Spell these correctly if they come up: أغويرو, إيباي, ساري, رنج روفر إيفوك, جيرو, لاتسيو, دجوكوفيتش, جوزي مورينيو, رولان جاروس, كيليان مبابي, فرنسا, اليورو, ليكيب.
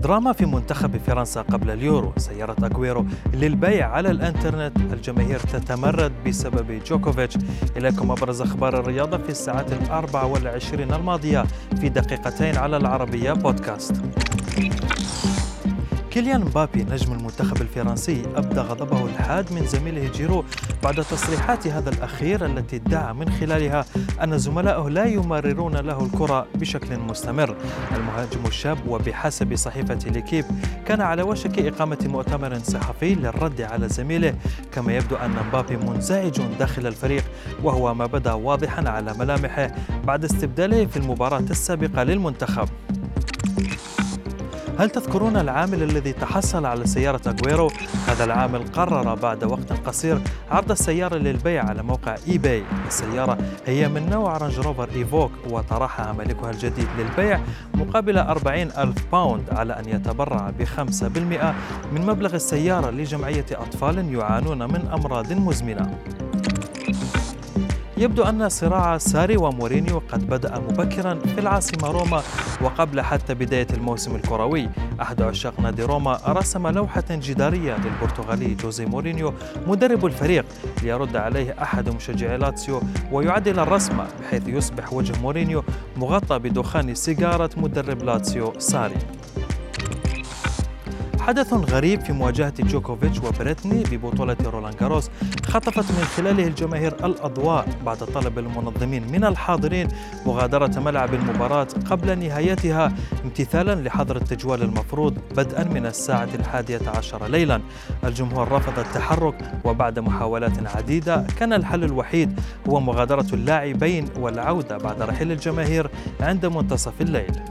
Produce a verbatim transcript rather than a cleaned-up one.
دراما في منتخب فرنسا قبل اليورو. سيارة أغويرو للبيع على الانترنت، الجماهير تتمرد بسبب دجوكوفيتش. إليكم أبرز أخبار الرياضة في الساعات الأربع والعشرين الماضية في دقيقتين على العربية بودكاست. كيليان مبابي نجم المنتخب الفرنسي أبدى غضبه الحاد من زميله جيرو بعد تصريحات هذا الأخير التي ادعى من خلالها أن زملائه لا يمررون له الكرة بشكل مستمر. المهاجم الشاب وبحسب صحيفة ليكيب كان على وشك إقامة مؤتمر صحفي للرد على زميله، كما يبدو أن مبابي منزعج داخل الفريق، وهو ما بدا واضحا على ملامحه بعد استبداله في المباراة السابقة للمنتخب. هل تذكرون العامل الذي تحصل على سيارة أغويرو؟ هذا العامل قرر بعد وقت قصير عرض السيارة للبيع على موقع إيباي. السيارة هي من نوع رنج روفر إيفوك، وطرحها مالكها الجديد للبيع مقابل أربعين ألف باوند على أن يتبرع بخمسة بالمئة من مبلغ السيارة لجمعية أطفال يعانون من أمراض مزمنة. يبدو أن صراع ساري ومورينيو قد بدأ مبكرا في العاصمة روما وقبل حتى بداية الموسم الكروي. أحد عشاق نادي روما رسم لوحة جدارية للبرتغالي جوزي مورينيو مدرب الفريق ليرد عليه أحد مشجعي لاتسيو ويعدل الرسمة، بحيث يصبح وجه مورينيو مغطى بدخان سيجارة مدرب لاتسيو ساري. حدث غريب في مواجهة دجوكوفيتش وبريتني ببطولة رولان جاروس خطفت من خلاله الجماهير الأضواء بعد طلب المنظمين من الحاضرين مغادرة ملعب المباراة قبل نهايتها، امتثالا لحظر التجوال المفروض بدءا من الساعة الحادية عشر ليلا. الجمهور رفض التحرك، وبعد محاولات عديدة كان الحل الوحيد هو مغادرة اللاعبين والعودة بعد رحيل الجماهير عند منتصف الليل.